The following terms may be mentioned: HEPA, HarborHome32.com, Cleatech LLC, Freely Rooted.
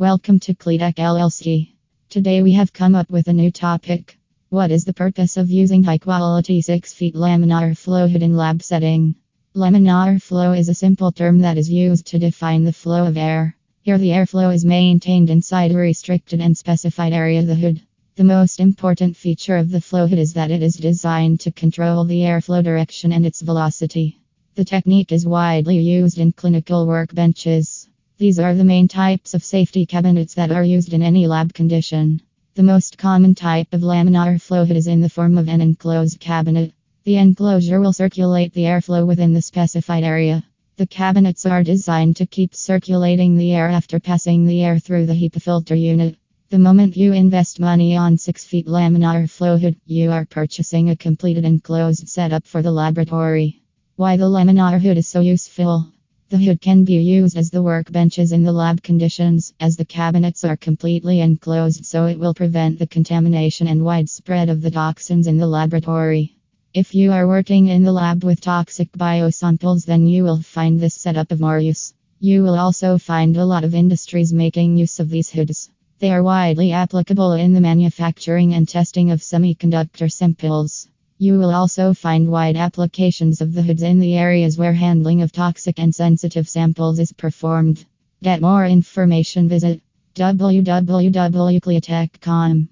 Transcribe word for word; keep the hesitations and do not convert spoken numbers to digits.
Welcome to Cleatech L L C. Today we have come up with a new topic. What is the purpose of using high-quality six feet laminar flow hood in lab setting? Laminar flow is a simple term that is used to define the flow of air. Here the airflow is maintained inside a restricted and specified area of the hood. The most important feature of the flow hood is that it is designed to control the airflow direction and its velocity. The technique is widely used in clinical workbenches. These are the main types of safety cabinets that are used in any lab condition. The most common type of laminar flow hood is in the form of an enclosed cabinet. The enclosure will circulate the airflow within the specified area. The cabinets are designed to keep circulating the air after passing the air through the HEPA filter unit. The moment you invest money on six feet laminar flow hood, you are purchasing a completed enclosed setup for the laboratory. Why the laminar hood is so useful? The hood can be used as the workbenches in the lab conditions, as the cabinets are completely enclosed, so it will prevent the contamination and widespread of the toxins in the laboratory. If you are working in the lab with toxic biosamples, then you will find this setup of more use. You will also find a lot of industries making use of these hoods. They are widely applicable in the manufacturing and testing of semiconductor samples. You will also find wide applications of the hoods in the areas where handling of toxic and sensitive samples is performed. Get more information, visit w w w dot cleatech dot com.